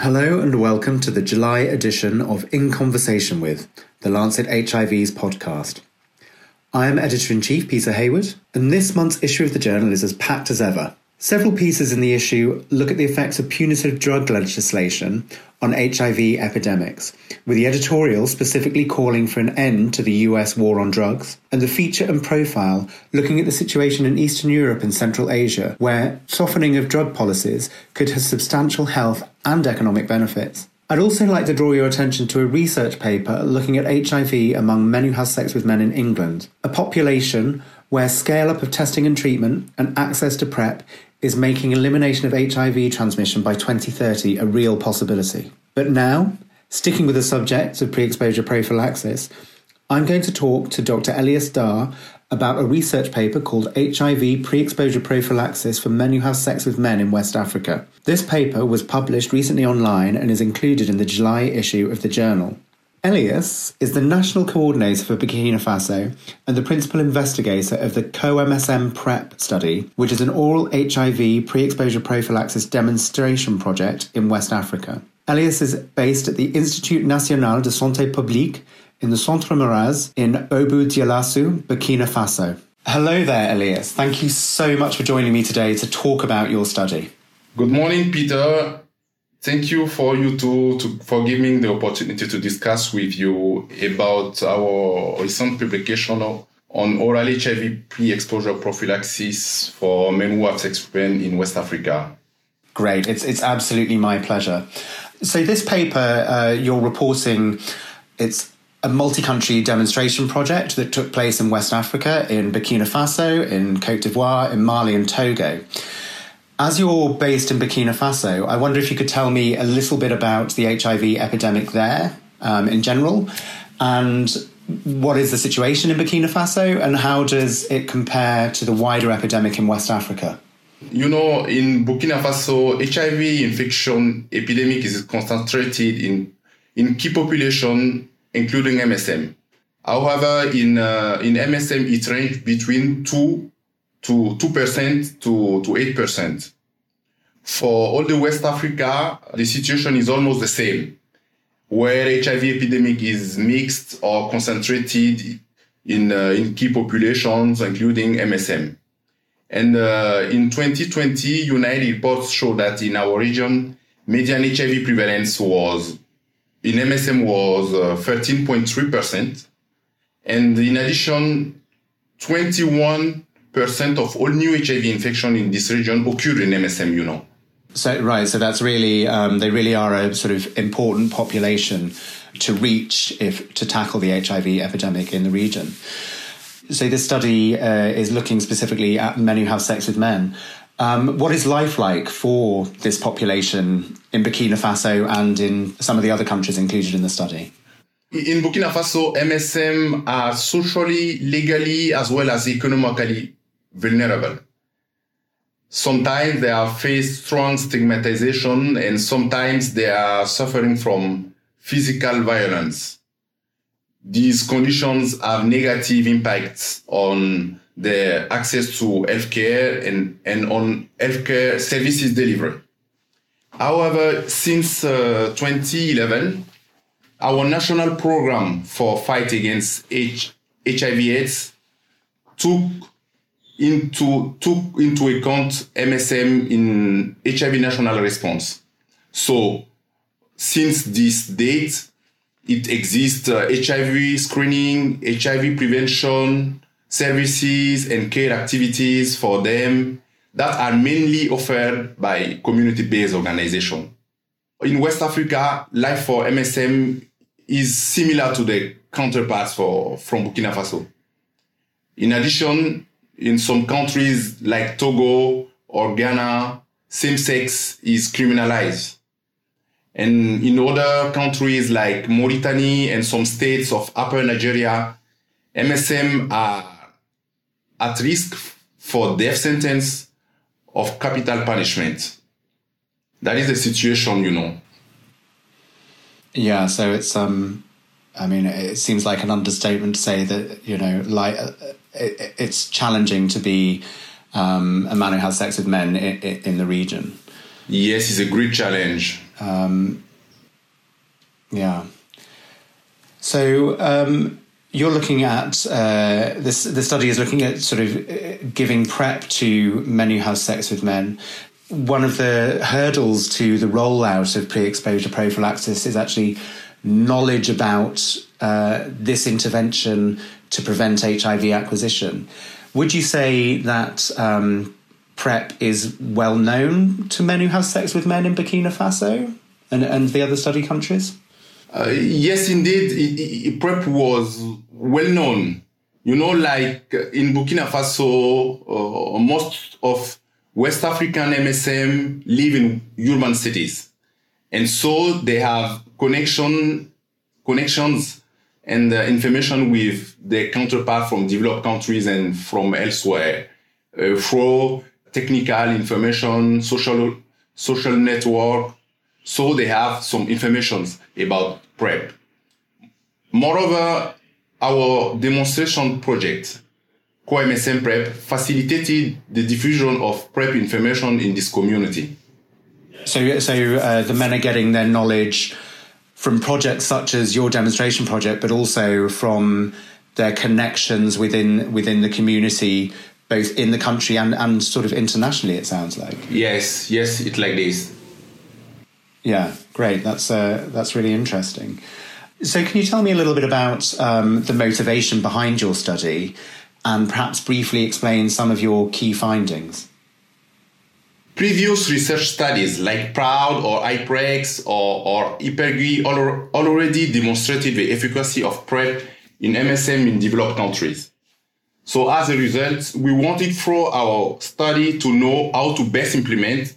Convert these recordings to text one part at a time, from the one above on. Hello and welcome to the July edition of In Conversation With, The Lancet HIV's podcast. I am Editor-in-Chief Peter Hayward, and this month's issue of the journal is as packed as ever. Several pieces in the issue look at the effects of punitive drug legislation on HIV epidemics, with the editorial specifically calling for an end to the US war on drugs, and the feature and profile looking at the situation in Eastern Europe and Central Asia, where softening of drug policies could have substantial health and economic benefits. I'd also like to draw your attention to a research paper looking at HIV among men who have sex with men in England, a population where scale-up of testing and treatment and access to PrEP is making elimination of HIV transmission by 2030 a real possibility. But now, sticking with the subject of pre-exposure prophylaxis, I'm going to talk to Dr. Elias Dah about a research paper called HIV Pre-Exposure Prophylaxis for Men Who Have Sex with Men in West Africa. This paper was published recently online and is included in the July issue of the journal. Elias is the national coordinator for Burkina Faso and the principal investigator of the CohMSM-PrEP study, which is an oral HIV pre-exposure prophylaxis demonstration project in West Africa. Elias is based at the Institut National de Santé Publique in the Centre Muraz in Obu-Dioulasso, Burkina Faso. Hello there, Elias. Thank you so much for joining me today to talk about your study. Good morning, Peter. Thank you for for giving me the opportunity to discuss with you about our recent publication on oral HIV pre-exposure prophylaxis for men who have sex with men in West Africa. Great. It's absolutely my pleasure. So this paper you're reporting, it's a multi-country demonstration project that took place in West Africa, in Burkina Faso, in Côte d'Ivoire, in Mali and Togo. As you're based in Burkina Faso, I wonder if you could tell me a little bit about the HIV epidemic there in general, and what is the situation in Burkina Faso, and how does it compare to the wider epidemic in West Africa? You know, in Burkina Faso, HIV infection epidemic is concentrated in key population, including MSM. However, in MSM, it ranges between 2% to 8%. For all the West Africa, the situation is almost the same, where HIV epidemic is mixed or concentrated in key populations, including MSM. And in 2020, UNAIDS reports show that in our region, median HIV prevalence in MSM was 13.3%. And in addition, 21% of all new HIV infection in this region occurred in MSM, you know. So that's really they really are a sort of important population to reach to tackle the HIV epidemic in the region. So this study is looking specifically at men who have sex with men. What is life like for this population in Burkina Faso and in some of the other countries included in the study? In Burkina Faso, MSM are socially, legally, as well as economically vulnerable. Sometimes they are faced strong stigmatization, and sometimes they are suffering from physical violence. These conditions have negative impacts on their access to healthcare and on healthcare services delivery. However, since 2011, our national program for fight against HIV/AIDS took into account MSM in HIV national response. So since this date, it exists HIV screening, HIV prevention services and care activities for them that are mainly offered by community-based organizations. In West Africa, life for MSM is similar to the counterparts from Burkina Faso. In addition, in some countries like Togo or Ghana, same-sex is criminalized. And in other countries like Mauritania and some states of Upper Nigeria, MSM are at risk for death sentence of capital punishment. That is the situation, you know. Yeah, so it's it seems like an understatement to say that, you know, like it's challenging to be a man who has sex with men in the region. Yes, it's a great challenge. So you're looking at this. The study is looking at sort of giving PrEP to men who have sex with men. One of the hurdles to the rollout of pre-exposure prophylaxis is actually knowledge about this intervention to prevent HIV acquisition. Would you say that PrEP is well known to men who have sex with men in Burkina Faso and the other study countries? Yes, indeed, PrEP was well known. You know, like in Burkina Faso, most of West African MSM live in urban cities, and so they have connections and information with their counterpart from developed countries and from elsewhere for technical information, social network. So they have some information about PrEP. Moreover, our demonstration project CohMSM-PrEP facilitated the diffusion of PrEP information in this community. So the men are getting their knowledge from projects such as your demonstration project, but also from their connections within the community, both in the country and sort of internationally, it sounds like. Yes, it's like this. Yeah, great. That's really interesting. So can you tell me a little bit about the motivation behind your study? And perhaps briefly explain some of your key findings. Previous research studies like PROUD or IPREX or IPERGUE already demonstrated the efficacy of PrEP in MSM in developed countries. So as a result, we wanted through our study to know how to best implement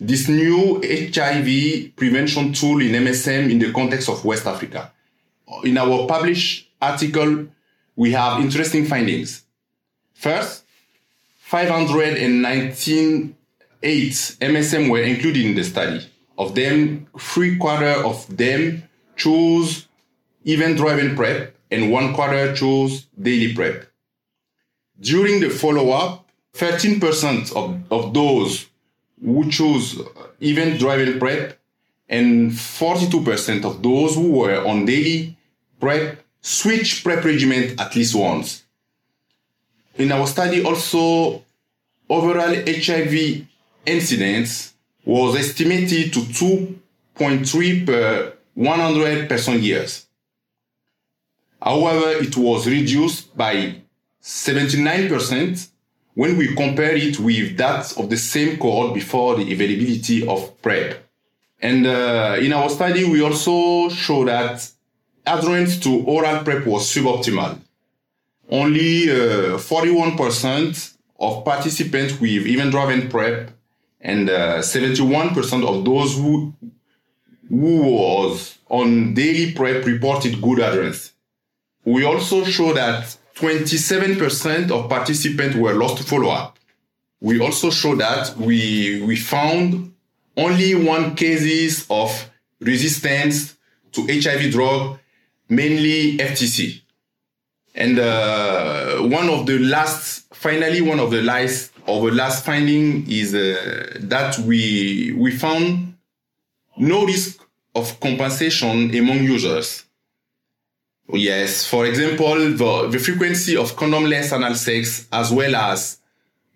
this new HIV prevention tool in MSM in the context of West Africa. In our published article, we have interesting findings. First, 598 MSM were included in the study. Of them, 3/4 of them chose event-driven PrEP and 1/4 chose daily PrEP. During the follow-up, 13% of those who chose event-driven PrEP and 42% of those who were on daily PrEP switch PrEP regimen at least once. In our study also, overall HIV incidence was estimated to 2.3 per 100 person years. However, it was reduced by 79% when we compare it with that of the same cohort before the availability of PrEP. And in our study, we also show that adherence to oral PrEP was suboptimal. Only 41% of participants with event-driven PrEP and 71% of those who was on daily PrEP reported good adherence. We also show that 27% of participants were lost to follow-up. We also show that we found only 1 cases of resistance to HIV drug, mainly FTC. And one of the last finding is that we found no risk of compensation among users. Yes, for example, the frequency of condomless anal sex, as well as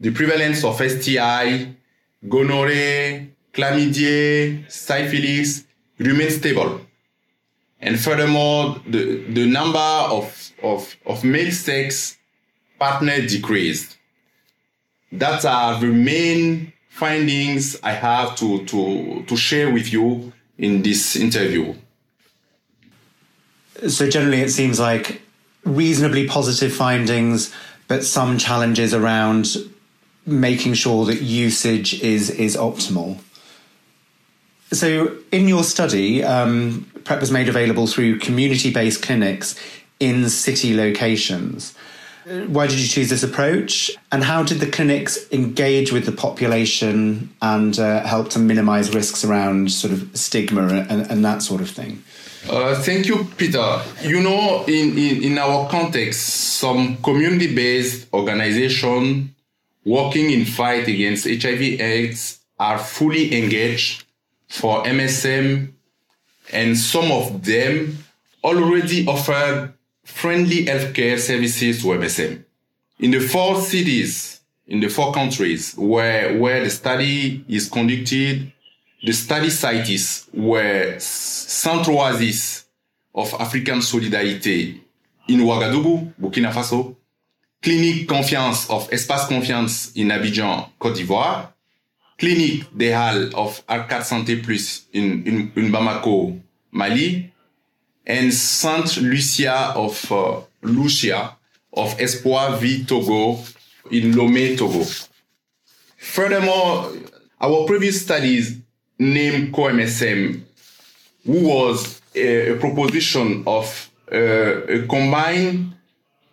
the prevalence of STI, gonorrhea, chlamydia, syphilis, remained stable. And furthermore, the number of male sex partners decreased. That are the main findings I have to share with you in this interview. So generally it seems like reasonably positive findings, but some challenges around making sure that usage is optimal. So in your study, PrEP was made available through community-based clinics in city locations. Why did you choose this approach? And how did the clinics engage with the population and help to minimize risks around sort of stigma and that sort of thing? Thank you, Peter. You know, in our context, some community-based organizations working in fight against HIV/AIDS are fully engaged for MSM, and some of them already offer friendly healthcare services to MSM. In the four cities, in the four countries where the study is conducted, the study sites were Centre Oasis of African Solidarity in Ouagadougou, Burkina Faso, Clinique Confiance of Espace Confiance in Abidjan, Côte d'Ivoire, Clinique des Halles of Arcad Santé Plus in Bamako, Mali, and Saint Lucia of Espoir Vitogo in Lomé, Togo. Furthermore, our previous studies named CohMSM, who was a proposition of a combined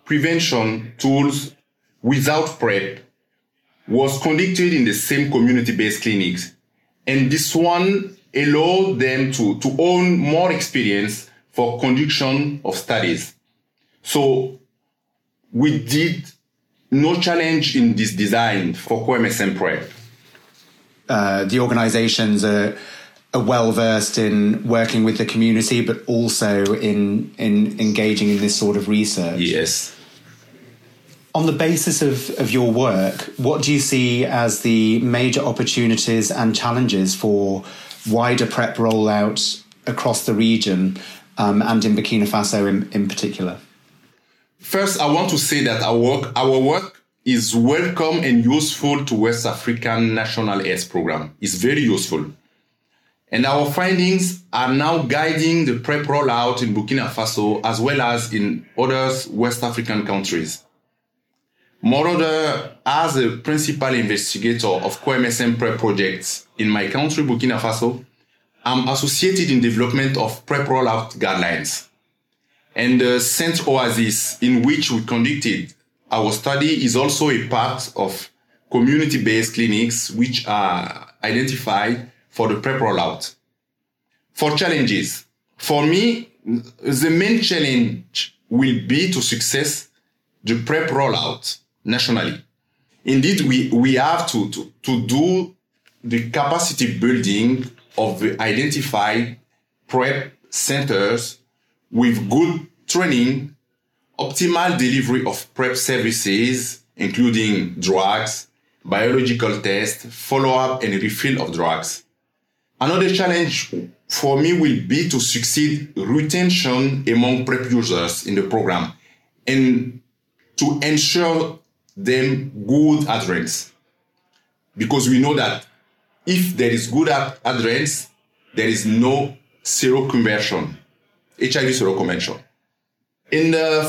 prevention tools without PrEP, was conducted in the same community-based clinics. And this one allowed them to own more experience for conduction of studies. So we did no challenge in this design for CohMSM-PrEP. The organizations are well-versed in working with the community, but also in engaging in this sort of research. Yes. On the basis of your work, what do you see as the major opportunities and challenges for wider PrEP rollout across the region and in Burkina Faso in particular? First, I want to say that our work is welcome and useful to West African National Health Program. It's very useful. And our findings are now guiding the PrEP rollout in Burkina Faso as well as in other West African countries. Moreover, as a principal investigator of CohMSM PrEP projects in my country, Burkina Faso, I'm associated in development of PrEP rollout guidelines. And the Centre Oasis, in which we conducted our study, is also a part of community-based clinics which are identified for the PrEP rollout. For challenges, for me, the main challenge will be to success the PrEP rollout nationally. Indeed, we have to do the capacity building of the identified PrEP centers with good training, optimal delivery of PrEP services, including drugs, biological tests, follow-up and refill of drugs. Another challenge for me will be to succeed retention among PrEP users in the program and to ensure them good adherence. Because we know that if there is good adherence, there is no seroconversion, HIV seroconversion.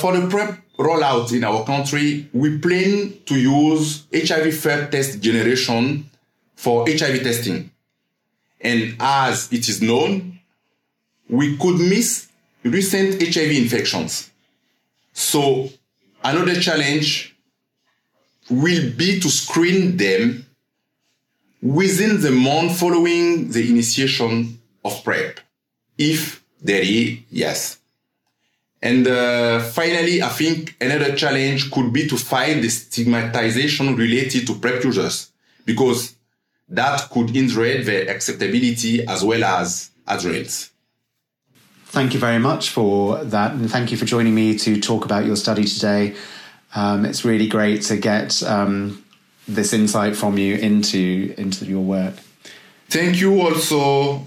For the PrEP rollout in our country, we plan to use HIV first test generation for HIV testing. And as it is known, we could miss recent HIV infections. So another challenge will be to screen them within the month following the initiation of PrEP, if there is, yes. And finally, I think another challenge could be to fight the stigmatization related to PrEP users, because that could hinder their acceptability as well as adherence. Thank you very much for that, and thank you for joining me to talk about your study today. It's really great to get this insight from you into your work. Thank you also,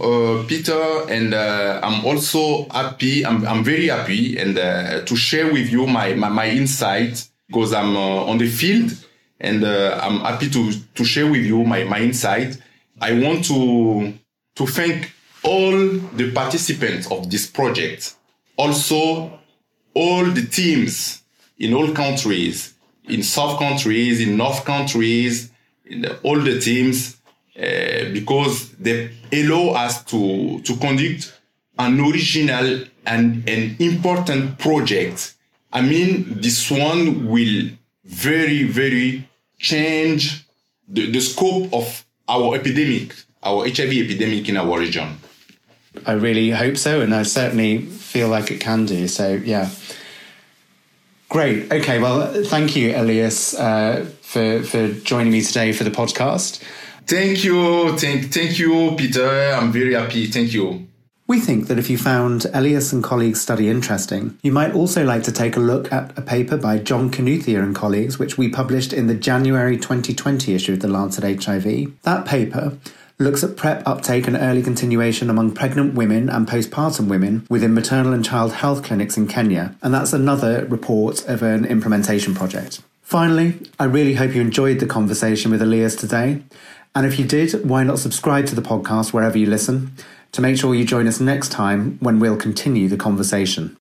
Peter, and I'm also happy, I'm very happy and to share with you my insight, because I'm on the field. And I'm happy to share with you my insight. I want to thank all the participants of this project, also all the teams in all countries, in South countries, in North countries, all the teams, because they allow us to conduct an original and an important project. I mean, this one will very, very change the scope of our HIV epidemic in our region. I really hope so, and I certainly feel like it can do. So, yeah. Great. Okay, well, thank you, Elias, for joining me today for the podcast. Thank you, Peter. I'm very happy. Thank you. We think that if you found Elias and colleagues' study interesting, you might also like to take a look at a paper by John Knuthier and colleagues, which we published in the January 2020 issue of The Lancet HIV. That paper looks at PrEP uptake and early continuation among pregnant women and postpartum women within maternal and child health clinics in Kenya. And that's another report of an implementation project. Finally, I really hope you enjoyed the conversation with Elias today. And if you did, why not subscribe to the podcast wherever you listen, to make sure you join us next time when we'll continue the conversation.